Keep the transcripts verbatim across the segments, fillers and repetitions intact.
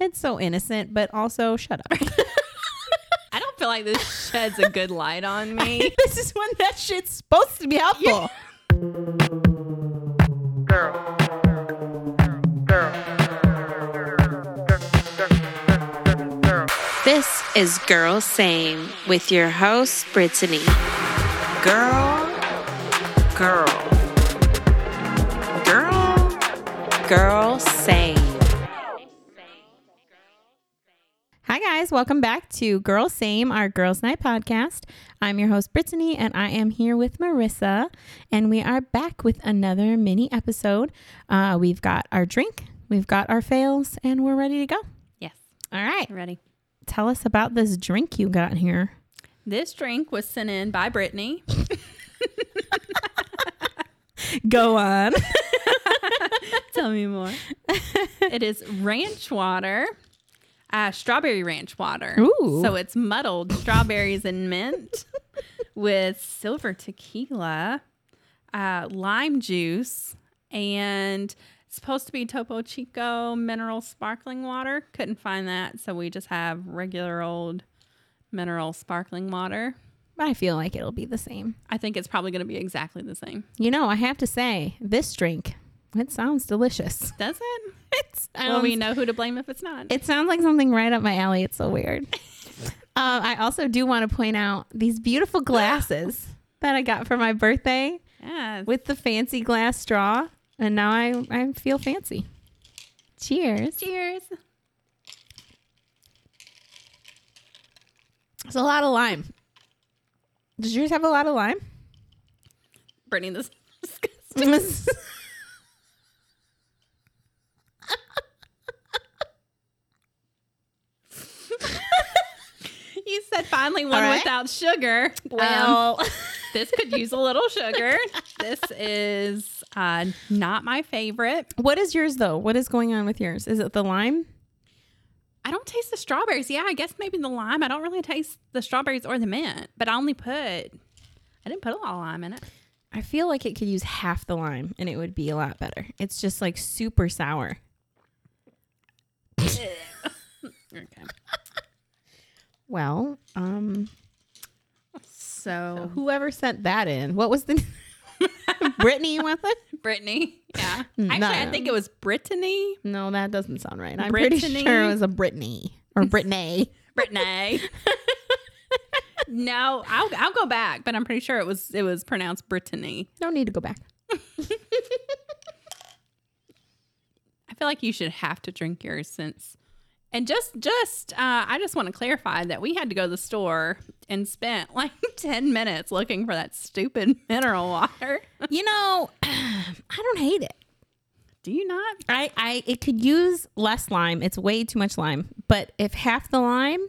It's so innocent, but also shut up. I don't feel like this sheds a good light on me. I, this is when that shit's supposed to be helpful. Girl. This is Girls Same with your host, Brittany. Girl, girl, girl, girl same. Hi guys, welcome back to Girls Same, our Girls Night podcast. I'm your host, Brittany, and I am here with Marissa, and we are back with another mini episode. Uh, we've got our drink, we've got our fails, and we're ready to go. Yes. All right. Ready. Tell us about this drink you got here. This drink was sent in by Brittany. Go on. Tell me more. It is ranch water, uh, strawberry ranch water. Ooh. So it's muddled strawberries and mint with silver tequila, uh, lime juice, and... supposed to be Topo Chico mineral sparkling water. Couldn't find that, so we just have regular old mineral sparkling water. I feel like it'll be the same. I think it's probably going to be exactly the same. You know, I have to say, this drink, it sounds delicious. Does it? It sounds, well, we know who to blame if it's not. It sounds like something right up my alley. It's so weird. um, I also do want to point out these beautiful glasses that I got for my birthday. Yes. With the fancy glass straw. And now I, I feel fancy. Cheers. Cheers. It's a lot of lime. Did yours have a lot of lime? Brittany, this is disgusting. You said finally one right. without sugar. Well, um, this could use a little sugar. This is... Uh, not my favorite. What is yours though? What is going on with yours? Is it the lime? I don't taste the strawberries. Yeah, I guess maybe the lime. I don't really taste the strawberries or the mint, but I only put, I didn't put a lot of lime in it. I feel like it could use half the lime and it would be a lot better. It's just like super sour. Okay. Well, um, so, so whoever sent that in, what was the Brittany, you want that? Brittany, yeah. Actually, no. I think it was Brittany. No, that doesn't sound right. I'm Brittany. Pretty sure it was a Brittany or Brittany. Brittany. No, I'll I'll go back, but I'm pretty sure it was it was pronounced Brittany. No need to go back. I feel like you should have to drink yours since, and just just uh, I just want to clarify that we had to go to the store and spent like ten minutes looking for that stupid mineral water. You know, I don't hate it. Do you not? I, I it could use less lime. It's way too much lime. But if half the lime,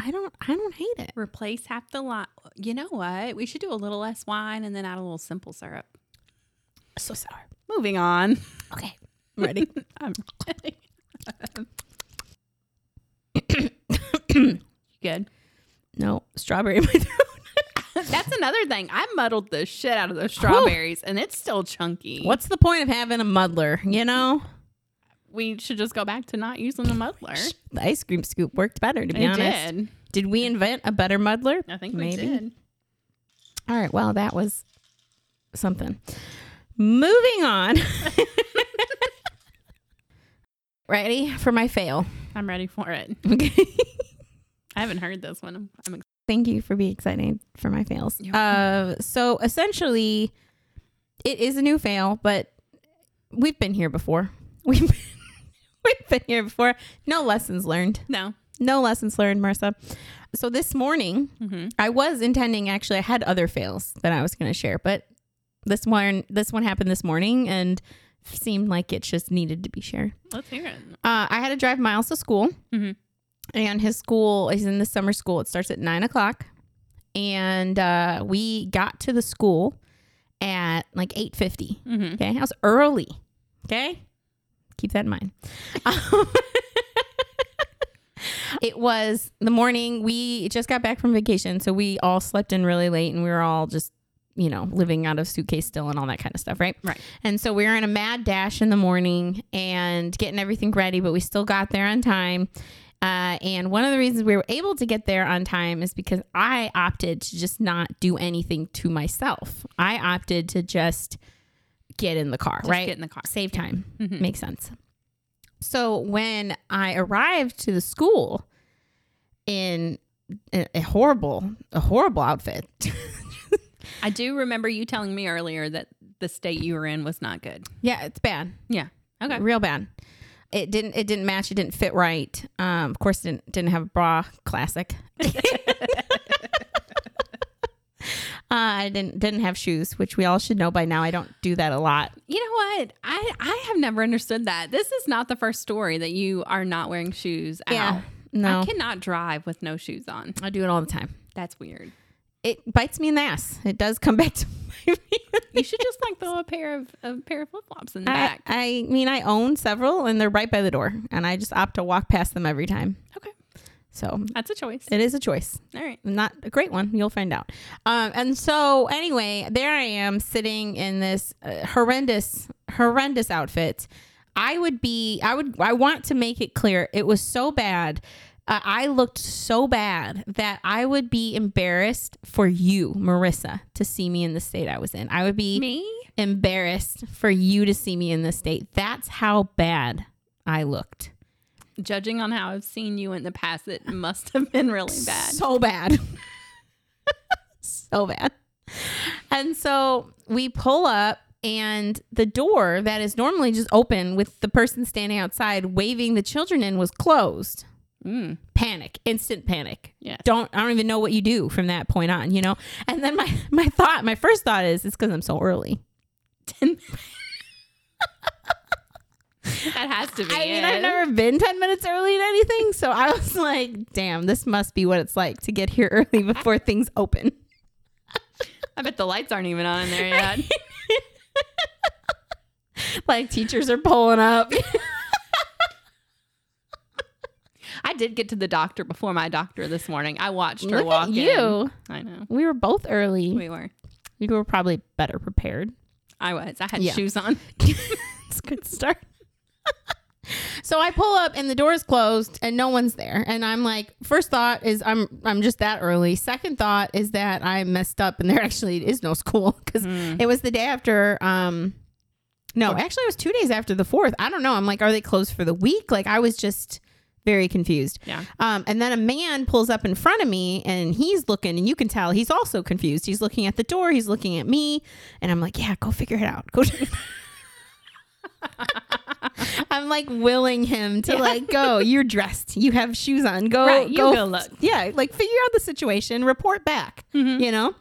I don't I don't hate it. Replace half the lime. You know what? We should do a little less wine and then add a little simple syrup. So sour. Moving on. Okay. I'm ready. I'm ready. Good. No, strawberry in my throat. That's another thing. I muddled the shit out of those strawberries, oh. and it's still chunky. What's the point of having a muddler, you know? We should just go back to not using the muddler. The ice cream scoop worked better, to be it honest. Did. Did we invent a better muddler? I think Maybe. we did. All right, well, that was something. Moving on. Ready for my fail? I'm ready for it. Okay. I haven't heard this one. I'm, I'm excited. Thank you for being excited for my fails. Uh, so essentially, it is a new fail, but we've been here before. We've been, we've been here before. No lessons learned. No. No lessons learned, Marissa. So this morning, mm-hmm. I was intending, actually, I had other fails that I was going to share, but this one, this one happened this morning and seemed like it just needed to be shared. Let's hear it. Uh, I had to drive Miles to school. Mm-hmm. And his school is in the summer school. It starts at nine o'clock. And uh, we got to the school at like eight fifty. Mm-hmm. Okay. I was early. Okay. Keep that in mind. um, it was the morning. We just got back from vacation. So we all slept in really late and we were all just you know, living out of suitcase still and all that kind of stuff, right? Right. And so we were in a mad dash in the morning and getting everything ready, but we still got there on time. Uh, and one of the reasons we were able to get there on time is because I opted to just not do anything to myself. I opted to just get in the car, just right? Get in the car. Save time. Mm-hmm. Makes sense. So when I arrived to the school in a, a horrible, a horrible outfit. I do remember you telling me earlier that the state you were in was not good. Yeah, it's bad. Yeah. Okay. Real bad. It didn't it didn't match, it didn't fit right. Um, of course it didn't didn't have a bra, classic. uh, I didn't didn't have shoes, which we all should know by now. I don't do that a lot. You know what? I, I have never understood that. This is not the first story that you are not wearing shoes out. Yeah, no. I cannot drive with no shoes on. I do it all the time. That's weird. It bites me in the ass. It does come back to my feet. You should just like throw a pair of a pair of flip flops in the I, back. I mean, I own several, and they're right by the door, and I just opt to walk past them every time. Okay, so that's a choice. It is a choice. All right, not a great one. You'll find out. Um, and so anyway, there I am sitting in this uh, horrendous, horrendous outfit. I would be. I would. I want to make it clear. It was so bad. Uh, I looked so bad that I would be embarrassed for you, Marissa, to see me in the state I was in. I would be me? embarrassed for you to see me in the state. That's how bad I looked. Judging on how I've seen you in the past, it must have been really bad. So bad. So bad. And so we pull up. And the door that is normally just open with the person standing outside waving the children in was closed. Mm. Panic, instant panic. Yeah. Don't I don't even know what you do from that point on, you know? And then my, my thought, my first thought is it's because I'm so early. ten That has to be. I it. mean, I've never been ten minutes early to anything. So I was like, damn, this must be what it's like to get here early before things open. I bet the lights aren't even on in there yet. Like teachers are pulling up. I did get to the doctor before my doctor this morning. I watched her Look walk at you. in. I know. We were both early. We were. You were probably better prepared. I was. I had yeah. shoes on. It's a good start. So I pull up and the door is closed and no one's there. And I'm like, first thought is I'm I'm just that early. Second thought is that I messed up and there actually is no school because mm. it was the day after. Um, no, okay. Actually it was two days after the fourth. I don't know. I'm like, are they closed for the week? Like I was just... very confused. Yeah. Um, and then a man pulls up in front of me and he's looking and you can tell he's also confused. He's looking at the door. He's looking at me. And I'm like, yeah, go figure it out. Go. I'm like willing him to yeah. like, go, you're dressed. You have shoes on. Go, right, go, go look. Yeah. Like figure out the situation. Report back, mm-hmm. you know?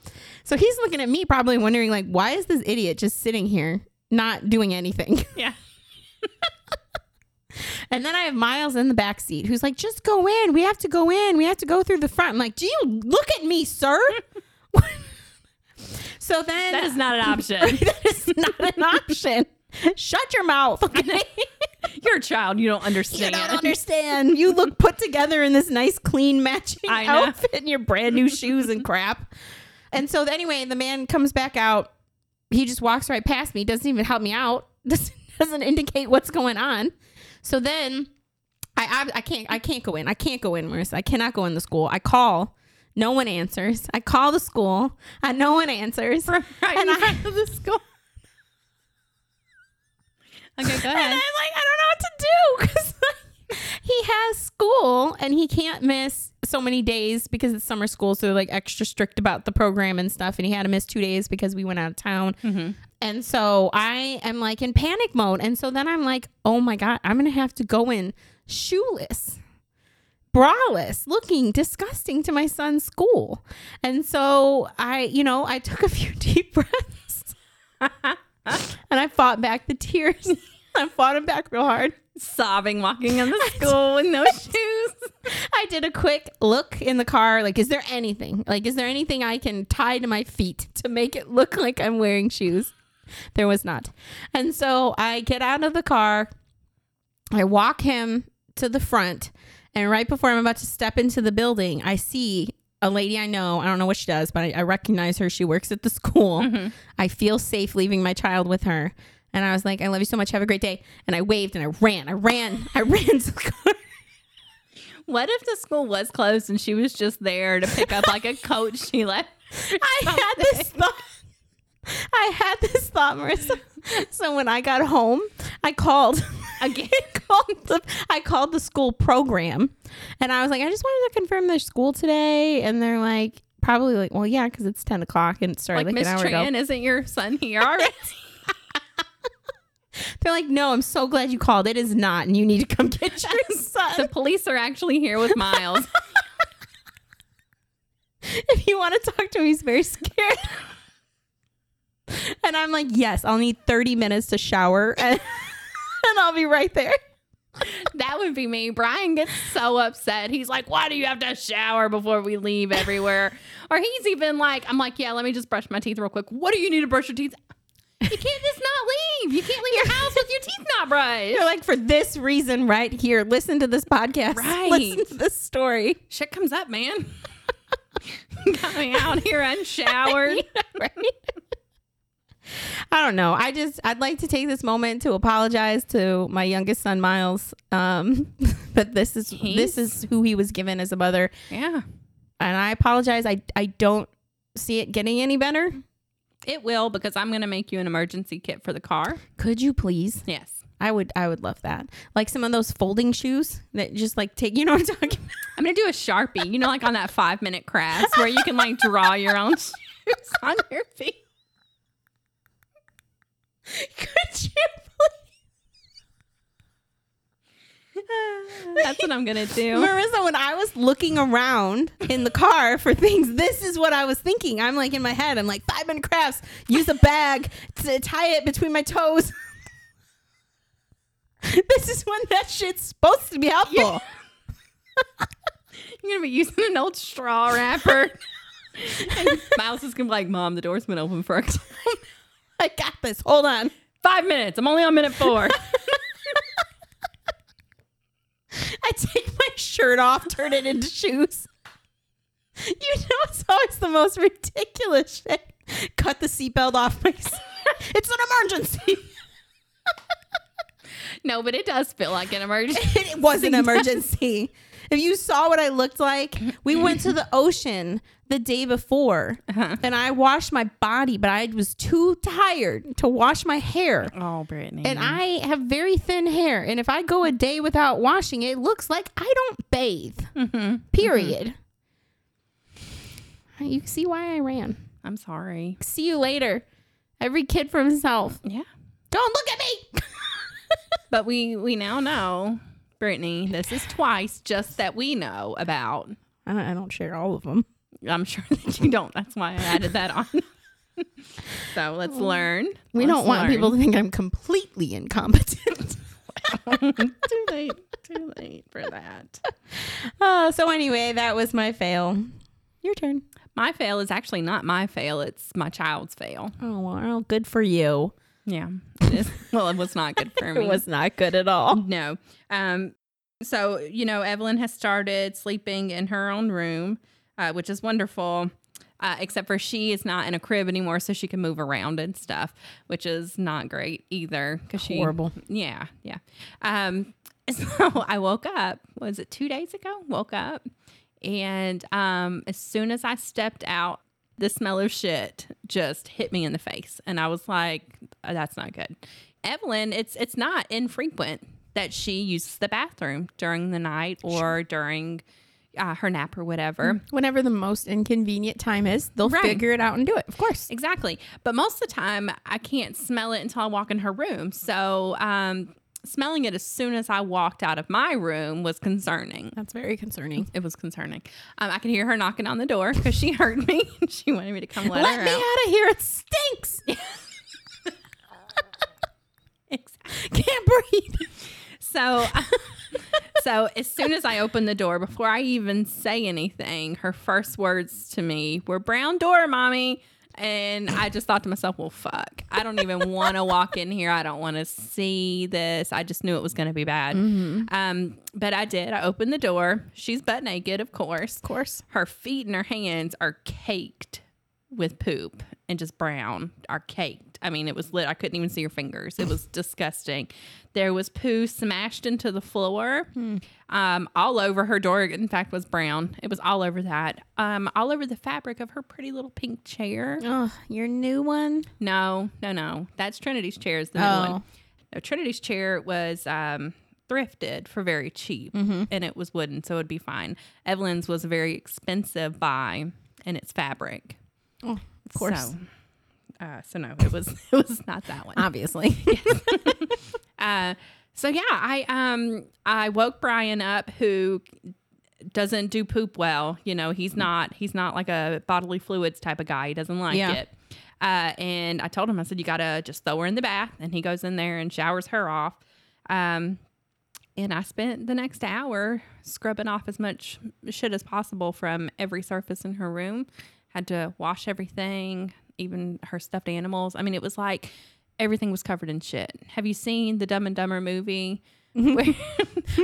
So he's looking at me probably wondering like, why is this idiot just sitting here not doing anything? Yeah. And then I have Miles in the back seat who's like, just go in. We have to go in. We have to go through the front. I'm like, do you look at me, sir? So then. That is not an option. That is not an option. Shut your mouth. Okay? You're a child. You don't understand. You don't understand. You look put together in this nice, clean, matching outfit and your brand new shoes and crap. And so anyway, the man comes back out. He just walks right past me. Doesn't even help me out. Doesn't, doesn't indicate what's going on. So then I, I I can't I can't go in. I can't go in, Marissa. I cannot go in the school. I call. No one answers. I call the school. I no one answers. Right and in front I, of the school. Okay, go ahead. And I'm like, I don't know what to do. Because like, he has school and he can't miss so many days because it's summer school. So they're like extra strict about the program and stuff. And he had to miss two days because we went out of town. Mm-hmm. And so I am like in panic mode. And so then I'm like, oh my God, I'm going to have to go in shoeless, braless, looking disgusting to my son's school. And so I, you know, I took a few deep breaths and I fought back the tears. I fought them back real hard. Sobbing, walking in the school with no shoes. I did a quick look in the car. Like, is there anything? Like, is there anything I can tie to my feet to make it look like I'm wearing shoes? There was not. And so I get out of the car. I walk him to the front. And right before I'm about to step into the building, I see a lady I know, I don't know what she does, but I, I recognize her. She works at the school. Mm-hmm. I feel safe leaving my child with her. And I was like, I love you so much. Have a great day. And I waved and I ran. I ran. I ran to the car. What if the school was closed and she was just there to pick up like a coat she left? I had this thought. I had this thought, Marissa. So when I got home, I called again. called the, I called the school program, and I was like, I just wanted to confirm their school today, and they're like, probably like, well, yeah, because it's ten o'clock and it started like, like Miss an hour Tran, ago. Isn't your son here already? They're like, no, I'm so glad you called. It is not, and you need to come get your son. The police are actually here with Miles. If you want to talk to him, he's very scared. And I'm like, yes, I'll need thirty minutes to shower and, and I'll be right there. That would be me. Brian gets so upset. He's like, why do you have to shower before we leave everywhere? Or he's even like, I'm like, yeah, let me just brush my teeth real quick. What do you need to brush your teeth? You can't just not leave. You can't leave your house with your teeth not brushed. You're like, for this reason right here, listen to this podcast. Right. Listen to this story. Shit comes up, man. Got me out here unshowered. Right? I don't know. I just, I'd like to take this moment to apologize to my youngest son, Miles. Um, but this is, He's, this is who he was given as a mother. Yeah. And I apologize. I, I don't see it getting any better. It will, because I'm going to make you an emergency kit for the car. Could you please? Yes. I would, I would love that. Like some of those folding shoes that just like take, you know what I'm talking about? I'm going to do a Sharpie, you know, like on that five minute crafts where you can like draw your own shoes on your feet. Could you please? That's what I'm gonna do, Marissa. When I was looking around in the car for things, this is what I was thinking. I'm like, in my head, I'm like, five minute crafts, use a bag to tie it between my toes. This is when that shit's supposed to be helpful. You're gonna be using an old straw wrapper. And Miles is gonna be like, Mom, the door's been open for a time. I got this. Hold on. Five minutes. I'm only on minute four. I take my shirt off, turn it into shoes. You know, it's always the most ridiculous shit. Cut the seatbelt off my seat. It's an emergency. No, but it does feel like an emergency. It was an emergency. If you saw what I looked like, we went to the ocean the day before, uh-huh. and I washed my body, but I was too tired to wash my hair. Oh, Brittany. And I have very thin hair, and if I go a day without washing it, it looks like I don't bathe. Mm-hmm. Period. Mm-hmm. You see why I ran. I'm sorry. See you later. Every kid for himself. Yeah. Don't look at me. But we, we now know, Brittany, this is twice just that we know about. I don't share all of them. I'm sure that you don't. That's why I added that on. So let's oh, learn. We let's don't want learn. people to think I'm completely incompetent. Too late. Too late for that. Uh, so anyway, that was my fail. Your turn. My fail is actually not my fail. It's my child's fail. Oh, well, good for you. Yeah. It is. Well, it was not good for me. It was not good at all. No. Um. So, you know, Evelyn has started sleeping in her own room, uh, which is wonderful, uh, except for she is not in a crib anymore, so she can move around and stuff, which is not great either. Cause she, horrible. Yeah. Yeah. Um. So I woke up, was it two days ago? Woke up. And um, as soon as I stepped out, the smell of shit just hit me in the face. And I was like, oh, that's not good. Evelyn, it's it's not infrequent that she uses the bathroom during the night or during uh, her nap or whatever. Whenever the most inconvenient time is, they'll right. figure it out and do it. Of course. Exactly. But most of the time, I can't smell it until I walk in her room. So um, smelling it as soon as I walked out of my room was concerning. That's very concerning. It was concerning. Um, I could hear her knocking on the door because she heard me. And she wanted me to come let, let her out. Let me out of here. It stinks. Exactly. Can't breathe. So, uh, so as soon as I opened the door, before I even say anything, her first words to me were, brown door, Mommy. And I just thought to myself, well, fuck, I don't even want to walk in here. I don't want to see this. I just knew it was going to be bad. Mm-hmm. Um, but I did. I opened the door. She's butt naked, of course. Of course. Her feet and her hands are caked with poop and just brown, are caked. I mean, it was lit. I couldn't even see her fingers. It was disgusting. There was poo smashed into the floor, mm. um, all over her door. In fact, was brown. It was all over that, um, all over the fabric of her pretty little pink chair. Oh, your new one? No, no, no. That's Trinity's chair is the new oh. one. No, Trinity's chair was um, thrifted for very cheap, mm-hmm. and it was wooden, so it'd be fine. Evelyn's was a very expensive buy, and it's fabric. Oh, of course. So, uh, so no, it was it was not that one. Obviously. uh, so yeah, I um I woke Brian up, who doesn't do poop well. You know, he's not he's not like a bodily fluids type of guy. He doesn't like yeah. it. Uh, and I told him, I said, you gotta just throw her in the bath, and he goes in there and showers her off. Um, and I spent the next hour scrubbing off as much shit as possible from every surface in her room. Had to wash everything, even her stuffed animals. I mean, it was like everything was covered in shit. Have you seen the Dumb and Dumber movie where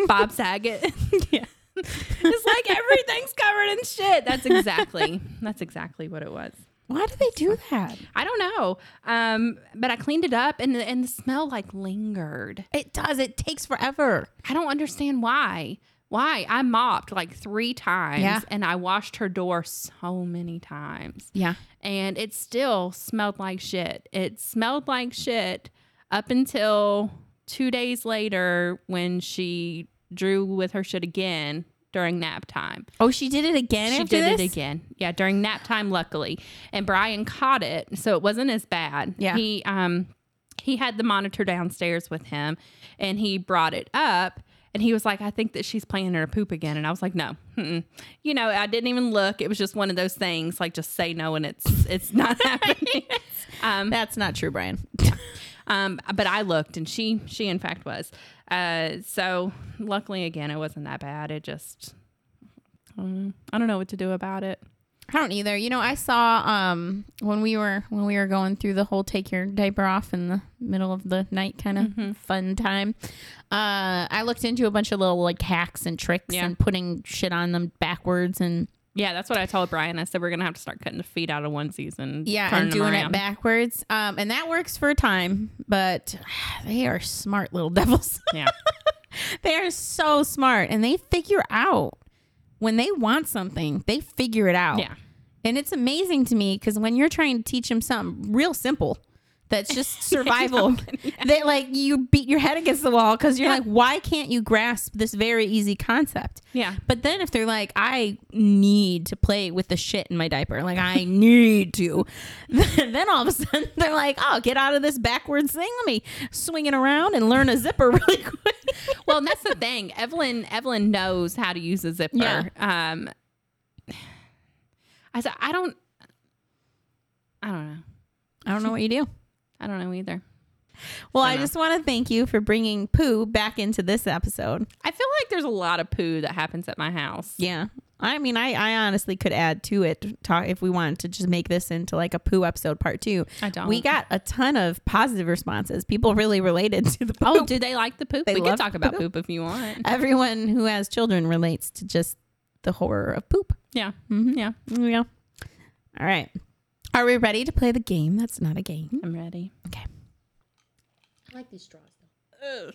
Bob Saget? Yeah. It's like everything's covered in shit. That's exactly, that's exactly what it was. Why do they do that? I don't know. Um, but I cleaned it up, and, and the smell like lingered. It does. It takes forever. I don't understand why. Why? I mopped like three times yeah. and I washed her door so many times. Yeah. And it still smelled like shit. It smelled like shit up until two days later when she drew with her shit again during nap time. Oh, she did it again? She after did this? It again. Yeah, during nap time, luckily. And Brian caught it, so it wasn't as bad. Yeah. He um he had the monitor downstairs with him, and he brought it up. And he was like, I think that she's playing her poop again. And I was like, no. Mm-mm. You know, I didn't even look. It was just one of those things, like just say no and it's it's not happening. Um, That's not true, Brian. um, but I looked, and she, she in fact, was. Uh, so luckily, again, it wasn't that bad. It just, um, I don't know what to do about it. I don't either. You know, I saw um, when we were when we were going through the whole take your diaper off in the middle of the night kind of mm-hmm. fun time. Uh, I looked into a bunch of little like hacks and tricks yeah. and putting shit on them backwards and yeah, that's what I told Brian. I said we're gonna have to start cutting the feet out of onesies and yeah, and doing it backwards. Um, and that works for a time, but they are smart little devils. Yeah, they are so smart, and they figure out. When they want something, they figure it out. Yeah. And it's amazing to me because when you're trying to teach them something real simple that's just survival, yeah. they like you beat your head against the wall because you're yeah. like, why can't you grasp this very easy concept? Yeah. But then if they're like, I need to play with the shit in my diaper, like I need to, then all of a sudden they're like, oh, get out of this backwards thing. Let me swing it around and learn a zipper really quick. Well, and that's the thing. Evelyn Evelyn knows how to use a zipper. Yeah. Um, I said I don't I don't know. I don't know what you do. I don't know either. Well, I, I just want to thank you for bringing poo back into this episode. I feel like there's a lot of poo that happens at my house. Yeah. I mean, I, I honestly could add to it talk, if we wanted to just make this into like a poo episode part two. I don't. We got a ton of positive responses. People really related to the poop. Oh, did they like the poop? They we could talk about poop. poop if you want. Everyone who has children relates to just the horror of poop. Yeah. Mm-hmm. Yeah. Yeah. All right. Are we ready to play the game? That's not a game. I'm ready. Okay. I like these straws though. Ugh.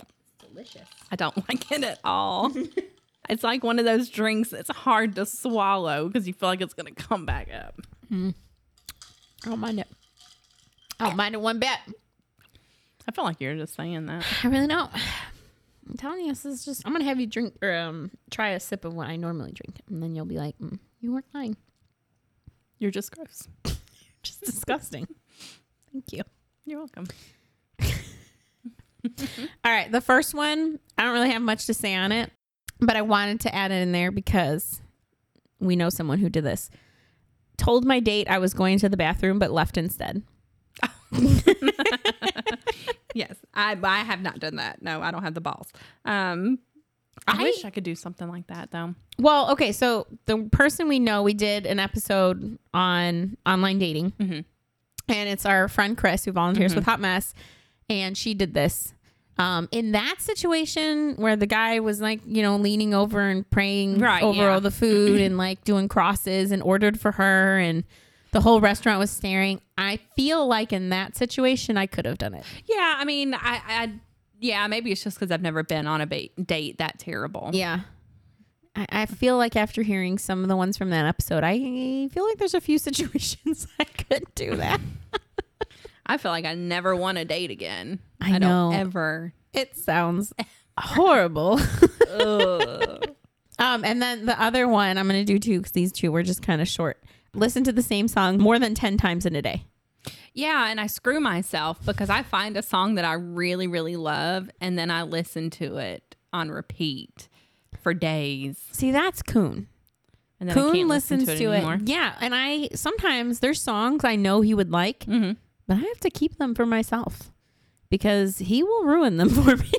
It's delicious. I don't like it at all. It's like one of those drinks that's hard to swallow because you feel like it's going to come back up. Mm. I don't mind it. I don't mind it one bit. I feel like you're just saying that. I really don't. I'm telling you, this is just, I'm going to have you drink or um, try a sip of what I normally drink. And then you'll be like, mm, you weren't lying. You're just gross. You're just disgusting. Thank you. You're welcome. All right. The first one, I don't really have much to say on it. But I wanted to add it in there because we know someone who did this. Told my date I was going to the bathroom, but left instead. Oh. Yes, I I have not done that. No, I don't have the balls. Um, I, I wish I could do something like that, though. Well, okay. So the person we know, we did an episode on online dating. Mm-hmm. And it's our friend Chris, who volunteers mm-hmm. with Hot Mess. And she did this. Um, in that situation where the guy was like, you know, leaning over and praying right, over yeah. all the food and like doing crosses and ordered for her and the whole restaurant was staring. I feel like in that situation, I could have done it. Yeah. I mean, I, I yeah, maybe it's just because I've never been on a ba- date that terrible. Yeah. I, I feel like after hearing some of the ones from that episode, I feel like there's a few situations I could do that. I feel like I never want to date again. I, I know. Don't ever. It sounds horrible. um, and then the other one, I'm going to do two because these two were just kind of short. Listen to the same song more than ten times in a day. Yeah, and I screw myself because I find a song that I really, really love, and then I listen to it on repeat for days. See, that's Coon. And then Coon I can't listens listen to it to anymore. It. Yeah, and I sometimes there's songs I know he would like. Mm-hmm. But I have to keep them for myself because he will ruin them for me.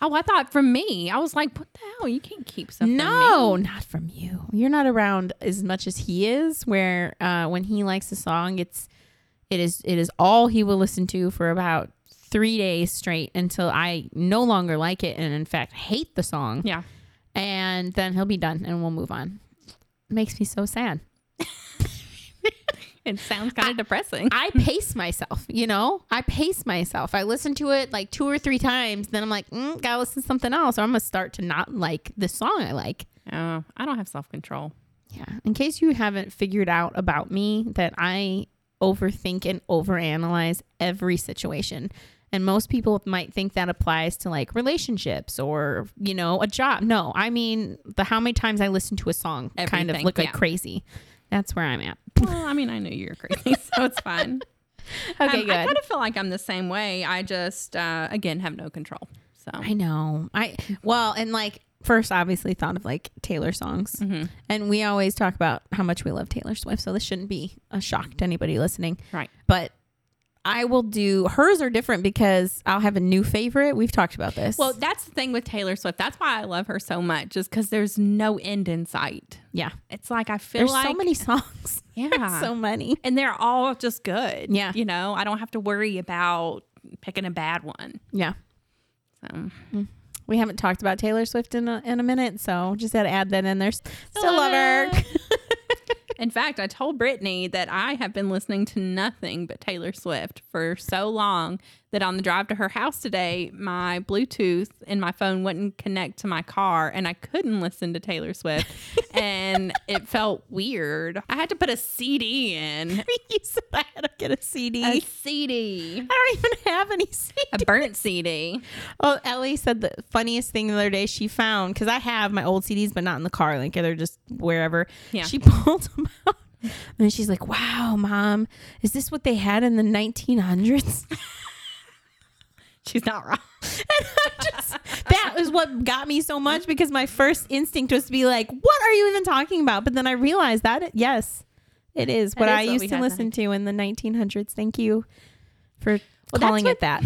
Oh, I thought from me. I was like, what the hell? You can't keep something. No, from me. Not from you. You're not around as much as he is, where uh, when he likes a song, it's it is it is all he will listen to for about three days straight until I no longer like it and in fact hate the song. Yeah. And then he'll be done and we'll move on. It makes me so sad. It sounds kind of depressing. I pace myself, you know? I pace myself. I listen to it like two or three times. Then I'm like, mm, gotta listen to something else. Or I'm going to start to not like the song I like. Oh, I don't have self-control. Yeah. In case you haven't figured out about me that I overthink and overanalyze every situation. And most people might think that applies to like relationships or, you know, a job. No, I mean the how many times I listen to a song. Everything, kind of look yeah. like crazy. That's where I'm at. Well, I mean, I knew you were crazy, so it's fine. Okay, um, good. I kind of feel like I'm the same way. I just, uh, again, have no control. So I know. I well, and like first, obviously, thought of like Taylor songs, mm-hmm. and we always talk about how much we love Taylor Swift. So this shouldn't be a shock to anybody listening, right? But I will do hers are different because I'll have a new favorite. We've talked about this. Well, that's the thing with Taylor Swift. That's why I love her so much, is because there's no end in sight. Yeah. It's like I feel there's like so many songs. Yeah. So many. And they're all just good. Yeah. You know, I don't have to worry about picking a bad one. Yeah. So we haven't talked about Taylor Swift in a, in a minute, so just had to add that in there. Still, Still love her. In fact, I told Brittany that I have been listening to nothing but Taylor Swift for so long that on the drive to her house today, my Bluetooth and my phone wouldn't connect to my car and I couldn't listen to Taylor Swift and it felt weird. I had to put a C D in. You said I had to get a C D. A C D. I don't even have any C D. A burnt C D. Oh, Ellie said the funniest thing the other day she found, because I have my old C Ds, but not in the car. Like they're just wherever. Yeah. She pulled them out. And she's like, wow, Mom, is this what they had in the nineteen hundreds? She's not wrong. And I'm just, that is what got me so much, because my first instinct was to be like, what are you even talking about? But then I realized that, it, yes, it is what I used to listen to in the nineteen hundreds. Thank you for calling it that.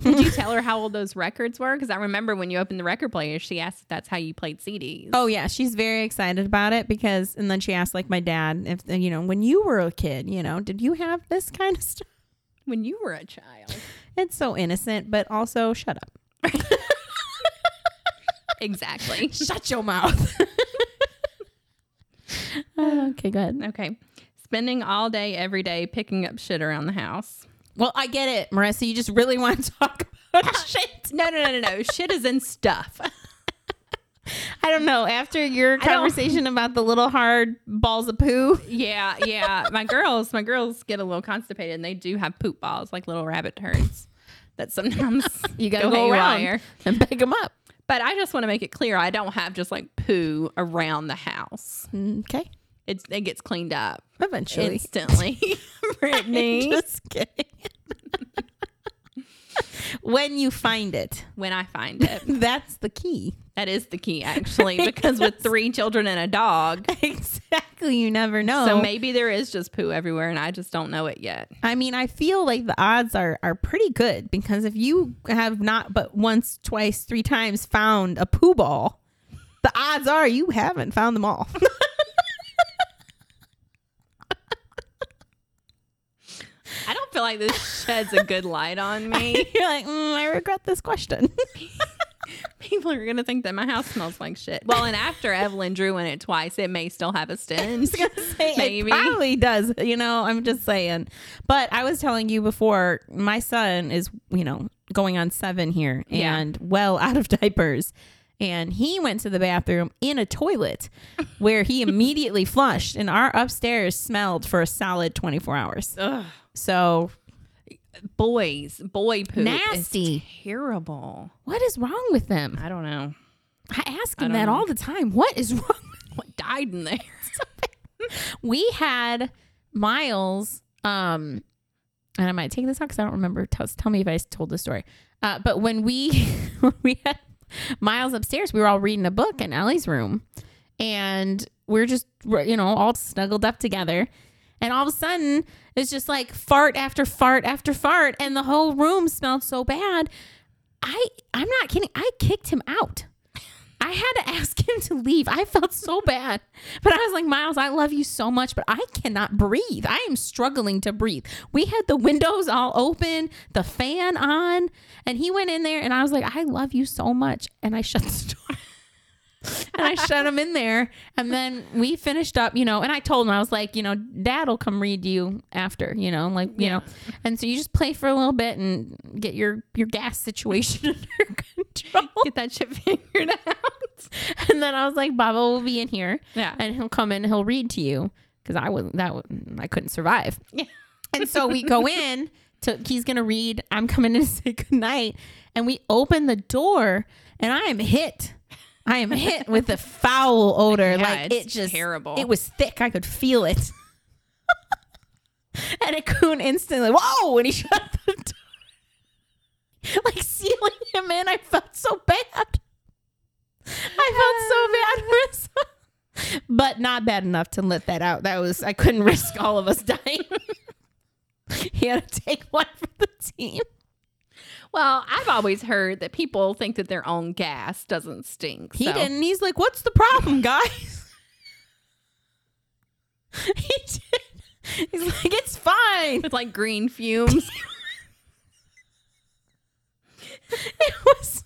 Did you tell her how old those records were? Because I remember when you opened the record player, she asked if that's how you played C Ds. Oh, yeah. She's very excited about it because, and then she asked like my dad, if, you know, when you were a kid, you know, did you have this kind of stuff? When you were a child. It's so innocent, but also shut up. Exactly. Shut your mouth. uh, okay, good. Okay. Spending all day, every day, picking up shit around the house. Well, I get it, Marissa. You just really want to talk about shit. No, no, no, no, no. Shit is in stuff. I don't know. After your conversation about the little hard balls of poo. Yeah, yeah. My girls, my girls get a little constipated and they do have poop balls, like little rabbit turds that sometimes you got to go, go around and pick them up. But I just want to make it clear. I don't have just like poo around the house. Okay. It's, it gets cleaned up. Eventually. Instantly. Brittany. I'm just kidding. When you find it. When I find it. That's the key. That is the key, actually, because with three children and a dog. Exactly. You never know. So maybe there is just poo everywhere and I just don't know it yet. I mean, I feel like the odds are, are pretty good, because if you have not but once, twice, three times found a poo ball, the odds are you haven't found them all. I don't feel like this sheds a good light on me. You're like, mm, I regret this question. People are going to think that my house smells like shit. Well, and after Evelyn Drew in it twice, it may still have a stench. I was gonna say, maybe. It probably does. You know, I'm just saying. But I was telling you before, my son is, you know, going on seven here and yeah. well out of diapers. And he went to the bathroom in a toilet where he immediately flushed. And our upstairs smelled for a solid twenty-four hours. Ugh. So... boys boy poop nasty is terrible. What is wrong with them? I don't know. I ask him I that know. all the time. What is wrong with what died in there? We had Miles um and I might take this out because I don't remember. Tell, tell me if I told the story, uh but when we when we had Miles upstairs, we were all reading a book in Ellie's room, and we're just, you know, all snuggled up together. And all of a sudden, it's just like fart after fart after fart. And the whole room smelled so bad. I, I'm not kidding. I kicked him out. I had to ask him to leave. I felt so bad. But I was like, Miles, I love you so much, but I cannot breathe. I am struggling to breathe. We had the windows all open, the fan on. And he went in there and I was like, I love you so much. And I shut the door. And I shut him in there, and then we finished up, you know, and I told him, I was like, you know, Dad'll come read you after, you know, like, you yeah. know, and so you just play for a little bit and get your, your gas situation under control. Get that shit figured out. And then I was like, Baba will be in here yeah. and he'll come in and he'll read to you. Cause I wasn't that, I couldn't survive. Yeah. And so we go in to, he's going to read. I'm coming in to say goodnight. And we open the door and I am hit. I am hit with a foul odor. Yeah, like it's it just terrible. It was thick. I could feel it. And a coon instantly, whoa, when he shut the door. Like sealing him in, I felt so bad. I felt so bad. But not bad enough to let that out. That was I couldn't risk all of us dying. He had to take one for the team. Well, I've always heard that people think that their own gas doesn't stink. So. He didn't. He's like, what's the problem, guys? He did. He's like, it's fine. It's like green fumes. It was so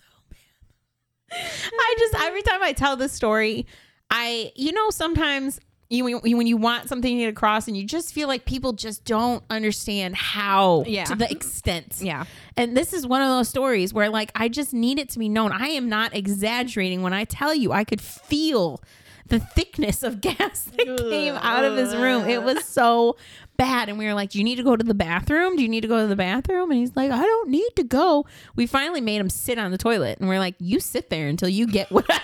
bad. I just, every time I tell this story, I, you know, sometimes you, when you want something to get across and you just feel like people just don't understand how yeah. to the extent. Yeah. And this is one of those stories where, like, I just need it to be known. I am not exaggerating when I tell you I could feel the thickness of gas that came out of his room. It was so bad. And we were like, do you need to go to the bathroom? Do you need to go to the bathroom? And he's like, I don't need to go. We finally made him sit on the toilet. And we're like, you sit there until you get what I-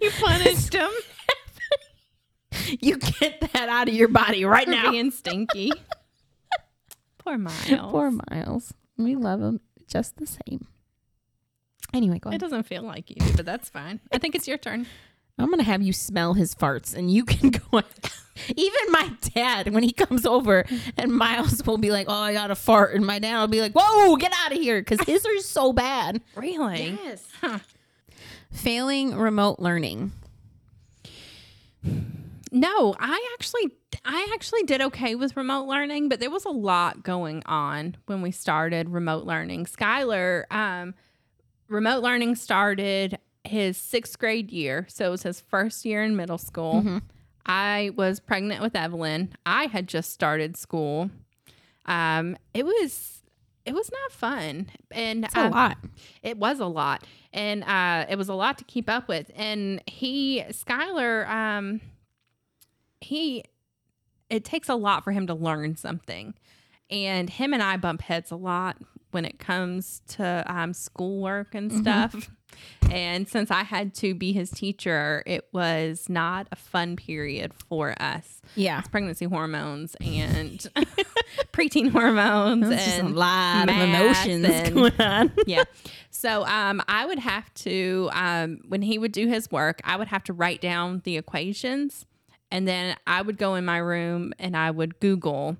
You punished him. You get that out of your body right now. Being stinky. Poor Miles. Poor Miles. We love him just the same. Anyway, go ahead. It doesn't feel like you, but that's fine. I think it's your turn. I'm going to have you smell his farts and you can go. Even my dad, when he comes over and Miles will be like, oh, I got a fart. And my dad will be like, whoa, get out of here. Because his are so bad. Really? Yes. Huh. Failing remote learning. No, I actually I actually did okay with remote learning, but there was a lot going on when we started remote learning. Skylar, um, remote learning started his sixth grade year, so it was his first year in middle school. Mm-hmm. I was pregnant with Evelyn. I had just started school. Um, it was it was not fun, and it's a um, lot. It was a lot, and uh, it was a lot to keep up with. And he, Skylar. Um, He, it takes a lot for him to learn something, and him and I bump heads a lot when it comes to um, schoolwork and stuff. Mm-hmm. And since I had to be his teacher, it was not a fun period for us. Yeah, it's pregnancy hormones and preteen hormones. That's and just a lot of emotions and, going on. Yeah, so um, I would have to um, when he would do his work, I would have to write down the equations. And then I would go in my room and I would Google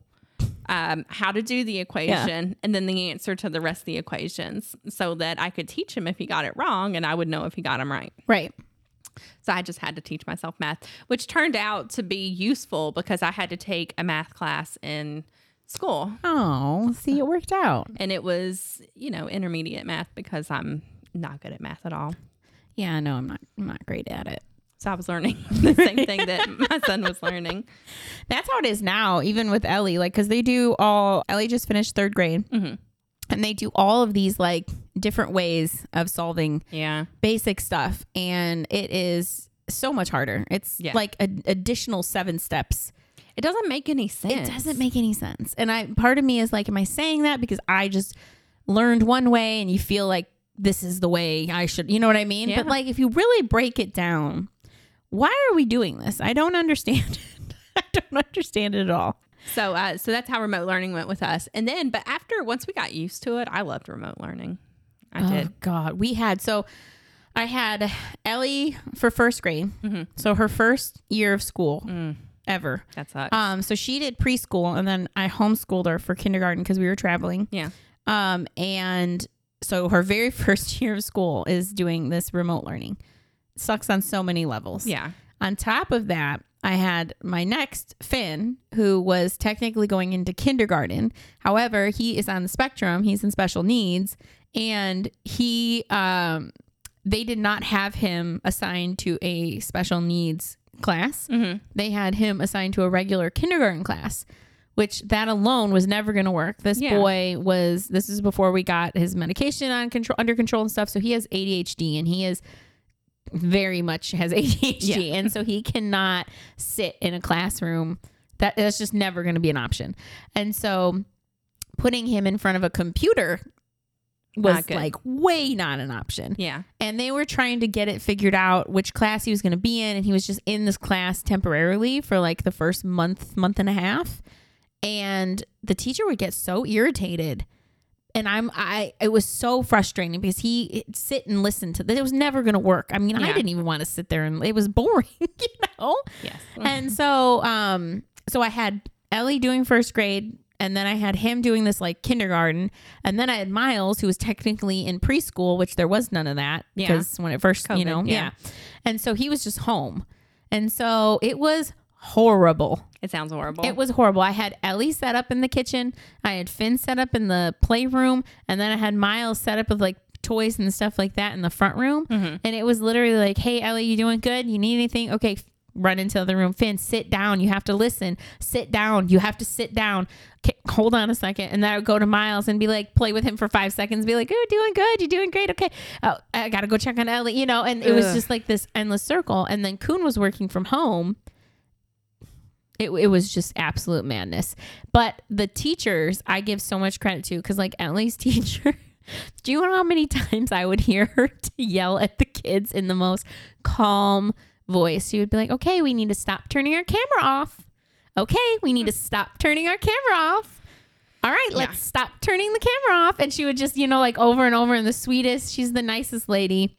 um, how to do the equation yeah. and then the answer to the rest of the equations so that I could teach him if he got it wrong and I would know if he got them right. Right. So I just had to teach myself math, which turned out to be useful because I had to take a math class in school. Oh, see, it worked out. And it was, you know, intermediate math because I'm not good at math at all. Yeah, I know I'm not I'm not great at it. So I was learning the same thing that my son was learning. That's how it is now, even with Ellie, like, because they do all, Ellie just finished third grade. Mm-hmm. And they do all of these like different ways of solving yeah. basic stuff. And it is so much harder. It's yeah. like an additional seven steps. It doesn't make any sense. It doesn't make any sense. And I, part of me is like, am I saying that because I just learned one way and you feel like this is the way I should, you know what I mean? Yeah. But like, if you really break it down, why are we doing this? I don't understand it. I don't understand it at all. So uh, so that's how remote learning went with us. And then, but after, once we got used to it, I loved remote learning. I oh, did. Oh, God. We had, so I had Ellie for first grade. Mm-hmm. So her first year of school mm. ever. That sucks. Um, so she did preschool, and then I homeschooled her for kindergarten because we were traveling. Yeah. Um, and so her very first year of school is doing this remote learning. It sucks on so many levels. Yeah. On top of that, I had my next, Finn, who was technically going into kindergarten. However, he is on the spectrum. He's in special needs. And he, um, they did not have him assigned to a special needs class. Mm-hmm. They had him assigned to a regular kindergarten class, which that alone was never going to work. This yeah. boy was, this is before we got his medication on control, under control and stuff. So he has A D H D, and he is... very much has A D H D yeah. and so he cannot sit in a classroom. That that's just never going to be an option. And so putting him in front of a computer was like way not an option. Yeah. And they were trying to get it figured out which class he was going to be in, and he was just in this class temporarily for like the first month, month and a half, and the teacher would get so irritated. And I'm, I, it was so frustrating because he sit and listen to that. It was never going to work. I mean, yeah. I didn't even want to sit there, and it was boring, you know? Yes. Mm-hmm. And so, um, so I had Ellie doing first grade, and then I had him doing this like kindergarten. And then I had Miles, who was technically in preschool, which there was none of that because yeah. when it first, COVID, you know, yeah. yeah. And so he was just home. And so it was horrible. It sounds horrible. It was horrible. I had Ellie set up in the kitchen. I had Finn set up in the playroom. And then I had Miles set up with like toys and stuff like that in the front room. Mm-hmm. And it was literally like, hey, Ellie, you doing good? You need anything? Okay, f- run into the other room. Finn, sit down. You have to listen. Sit down. You have to sit down. Okay, hold on a second. And then I would go to Miles and be like, play with him for five seconds. Be like, oh, doing good. You're doing great. Okay. Oh, I got to go check on Ellie, you know, and it Ugh. was just like this endless circle. And then Coon was working from home. It it was just absolute madness. But the teachers, I give so much credit to, because like Ellie's teacher, do you know how many times I would hear her to yell at the kids in the most calm voice? She would be like, okay, we need to stop turning our camera off. Okay, we need to stop turning our camera off. All right, yeah. let's stop turning the camera off. And she would just, you know, like over and over, and the sweetest. She's the nicest lady.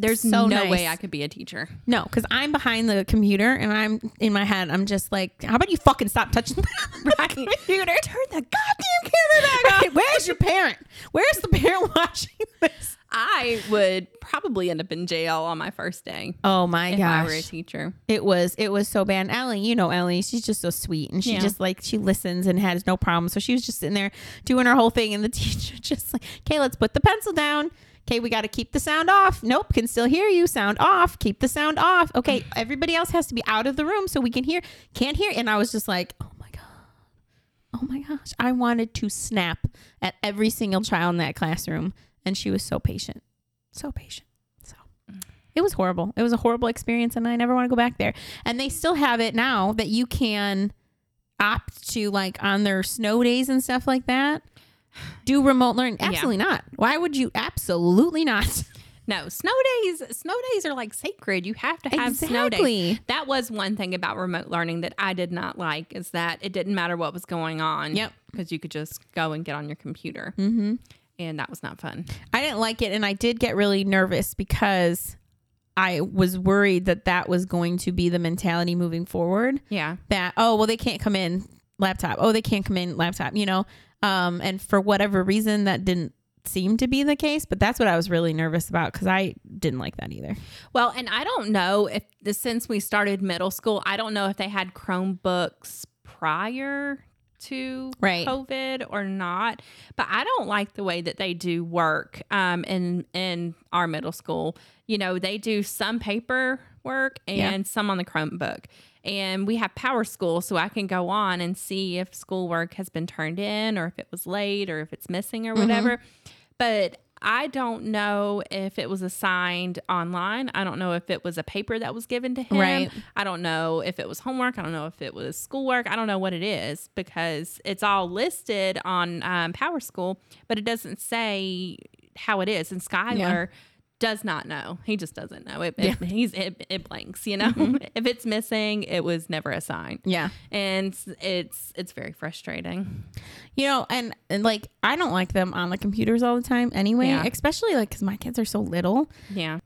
There's so no nice. way I could be a teacher. No, because I'm behind the computer, and I'm in my head. I'm just like, how about you fucking stop touching the right. computer? Turn the goddamn camera back on. Where's your parent? Where's the parent watching this? I would probably end up in jail on my first day. Oh my if gosh. If I were a teacher. It was, it was so bad. And Ellie, you know Ellie, she's just so sweet, and she yeah. just like, she listens and has no problem. So she was just sitting there doing her whole thing, and the teacher just like, okay, let's put the pencil down. Okay, we got to keep the sound off. Nope, can still hear you. Sound off. Keep the sound off. Okay, everybody else has to be out of the room so we can hear. Can't hear. And I was just like, oh my God. Oh my gosh. I wanted to snap at every single child in that classroom. And she was so patient. So patient. So it was horrible. It was a horrible experience, and I never want to go back there. And they still have it now that you can opt to, like, on their snow days and stuff like that. Do remote learning? Absolutely yeah. not. Why would you? Absolutely not. No, snow days. Snow days are like sacred. You have to have exactly. snow days. That was one thing about remote learning that I did not like, is that it didn't matter what was going on. Yep. Because you could just go and get on your computer. Mm-hmm. And that was not fun. I didn't like it. And I did get really nervous because I was worried that that was going to be the mentality moving forward. Yeah. That, oh, well, they can't come in laptop. Oh, they can't come in laptop, you know. Um, and for whatever reason, that didn't seemed to be the case, but that's what I was really nervous about because I didn't like that either. Well, and I don't know if the, since we started middle school, I don't know if they had Chromebooks prior to right. COVID or not, but I don't like the way that they do work um, in, in our middle school. You know, they do some paper work and yeah. some on the Chromebook. And we have Power School, so I can go on and see if schoolwork has been turned in or if it was late or if it's missing or whatever. Mm-hmm. But I don't know if it was assigned online. I don't know if it was a paper that was given to him. Right. I don't know if it was homework. I don't know if it was schoolwork. I don't know what it is because it's all listed on um, Power School, but it doesn't say how it is. And Skylar... Yeah. Does not know. He just doesn't know. It, yeah. it, he's, it, it blanks, you know? Mm-hmm. If it's missing, it was never assigned. Yeah. And it's it's very frustrating. You know, and, and like, I don't like them on the computers all the time anyway, yeah. especially, like, because my kids are so little. Yeah.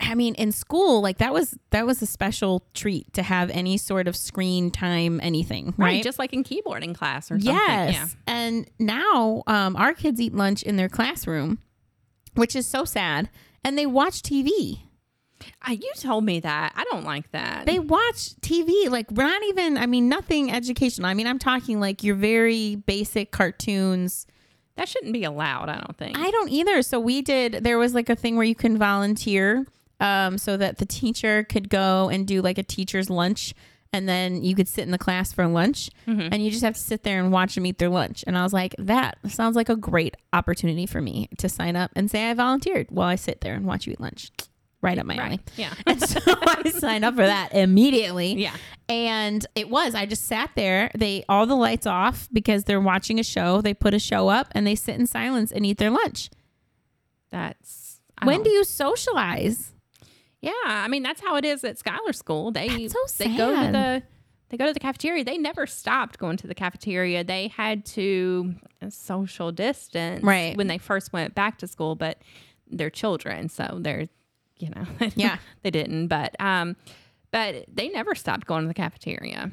I mean, in school, like, that was that was a special treat to have any sort of screen time, anything, right? right? Just like in keyboarding class or something. Yes. Yeah. And now um, our kids eat lunch in their classroom, which is so sad. And they watch T V. Uh, you told me that. I don't like that. They watch T V. Like, we're not even, I mean, nothing educational. I mean, I'm talking like your very basic cartoons. That shouldn't be allowed, I don't think. I don't either. So we did, there was like a thing where you can volunteer um, so that the teacher could go and do like a teacher's lunch. And then you could sit in the class for lunch mm-hmm. and you just have to sit there and watch them eat their lunch. And I was like, that sounds like a great opportunity for me to sign up and say I volunteered while I sit there and watch you eat lunch. Right up my right. alley. Yeah. And so I signed up for that immediately. Yeah. And it was, I just sat there. They, all the lights off because they're watching a show. They put a show up and they sit in silence and eat their lunch. That's. I when don't. do you socialize? Yeah, I mean that's how it is at Schuyler School. They so they go to the they go to the cafeteria. They never stopped going to the cafeteria. They had to social distance right. when they first went back to school, but they're children, so they're you know yeah they didn't. But um, but they never stopped going to the cafeteria.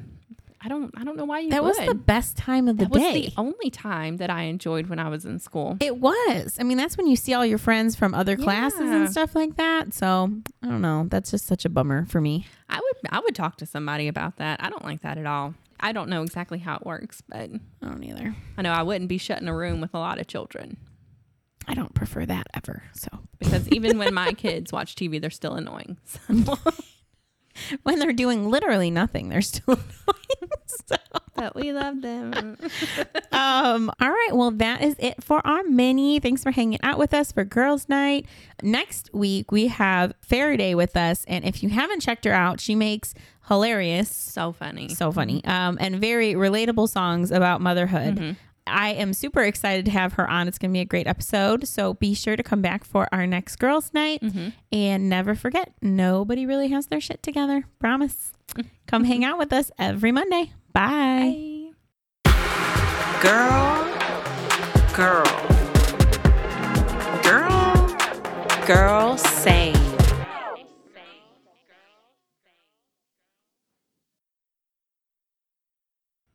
I don't I don't know why you. That would. was the best time of the that day. That was the only time that I enjoyed when I was in school. It was. I mean, that's when you see all your friends from other yeah. classes and stuff like that. So I don't know. That's just such a bummer for me. I would I would talk to somebody about that. I don't like that at all. I don't know exactly how it works, but I don't either. I know I wouldn't be shut in a room with a lot of children. I don't prefer that ever. So because even when my kids watch T V, they're still annoying. So. When they're doing literally nothing, they're still annoying. So. But we love them. um, all right. Well, that is it for our mini. Thanks for hanging out with us for Girls Night. Next week, we have Faraday with us. And if you haven't checked her out, she makes hilarious. So funny. So funny. Um, and very relatable songs about motherhood. Mm-hmm. I am super excited to have her on. It's going to be a great episode. So be sure to come back for our next Girls Night. Mm-hmm. And never forget, nobody really has their shit together. Promise. Come hang out with us every Monday. Bye. Bye. Girl, girl, girl, girl, same.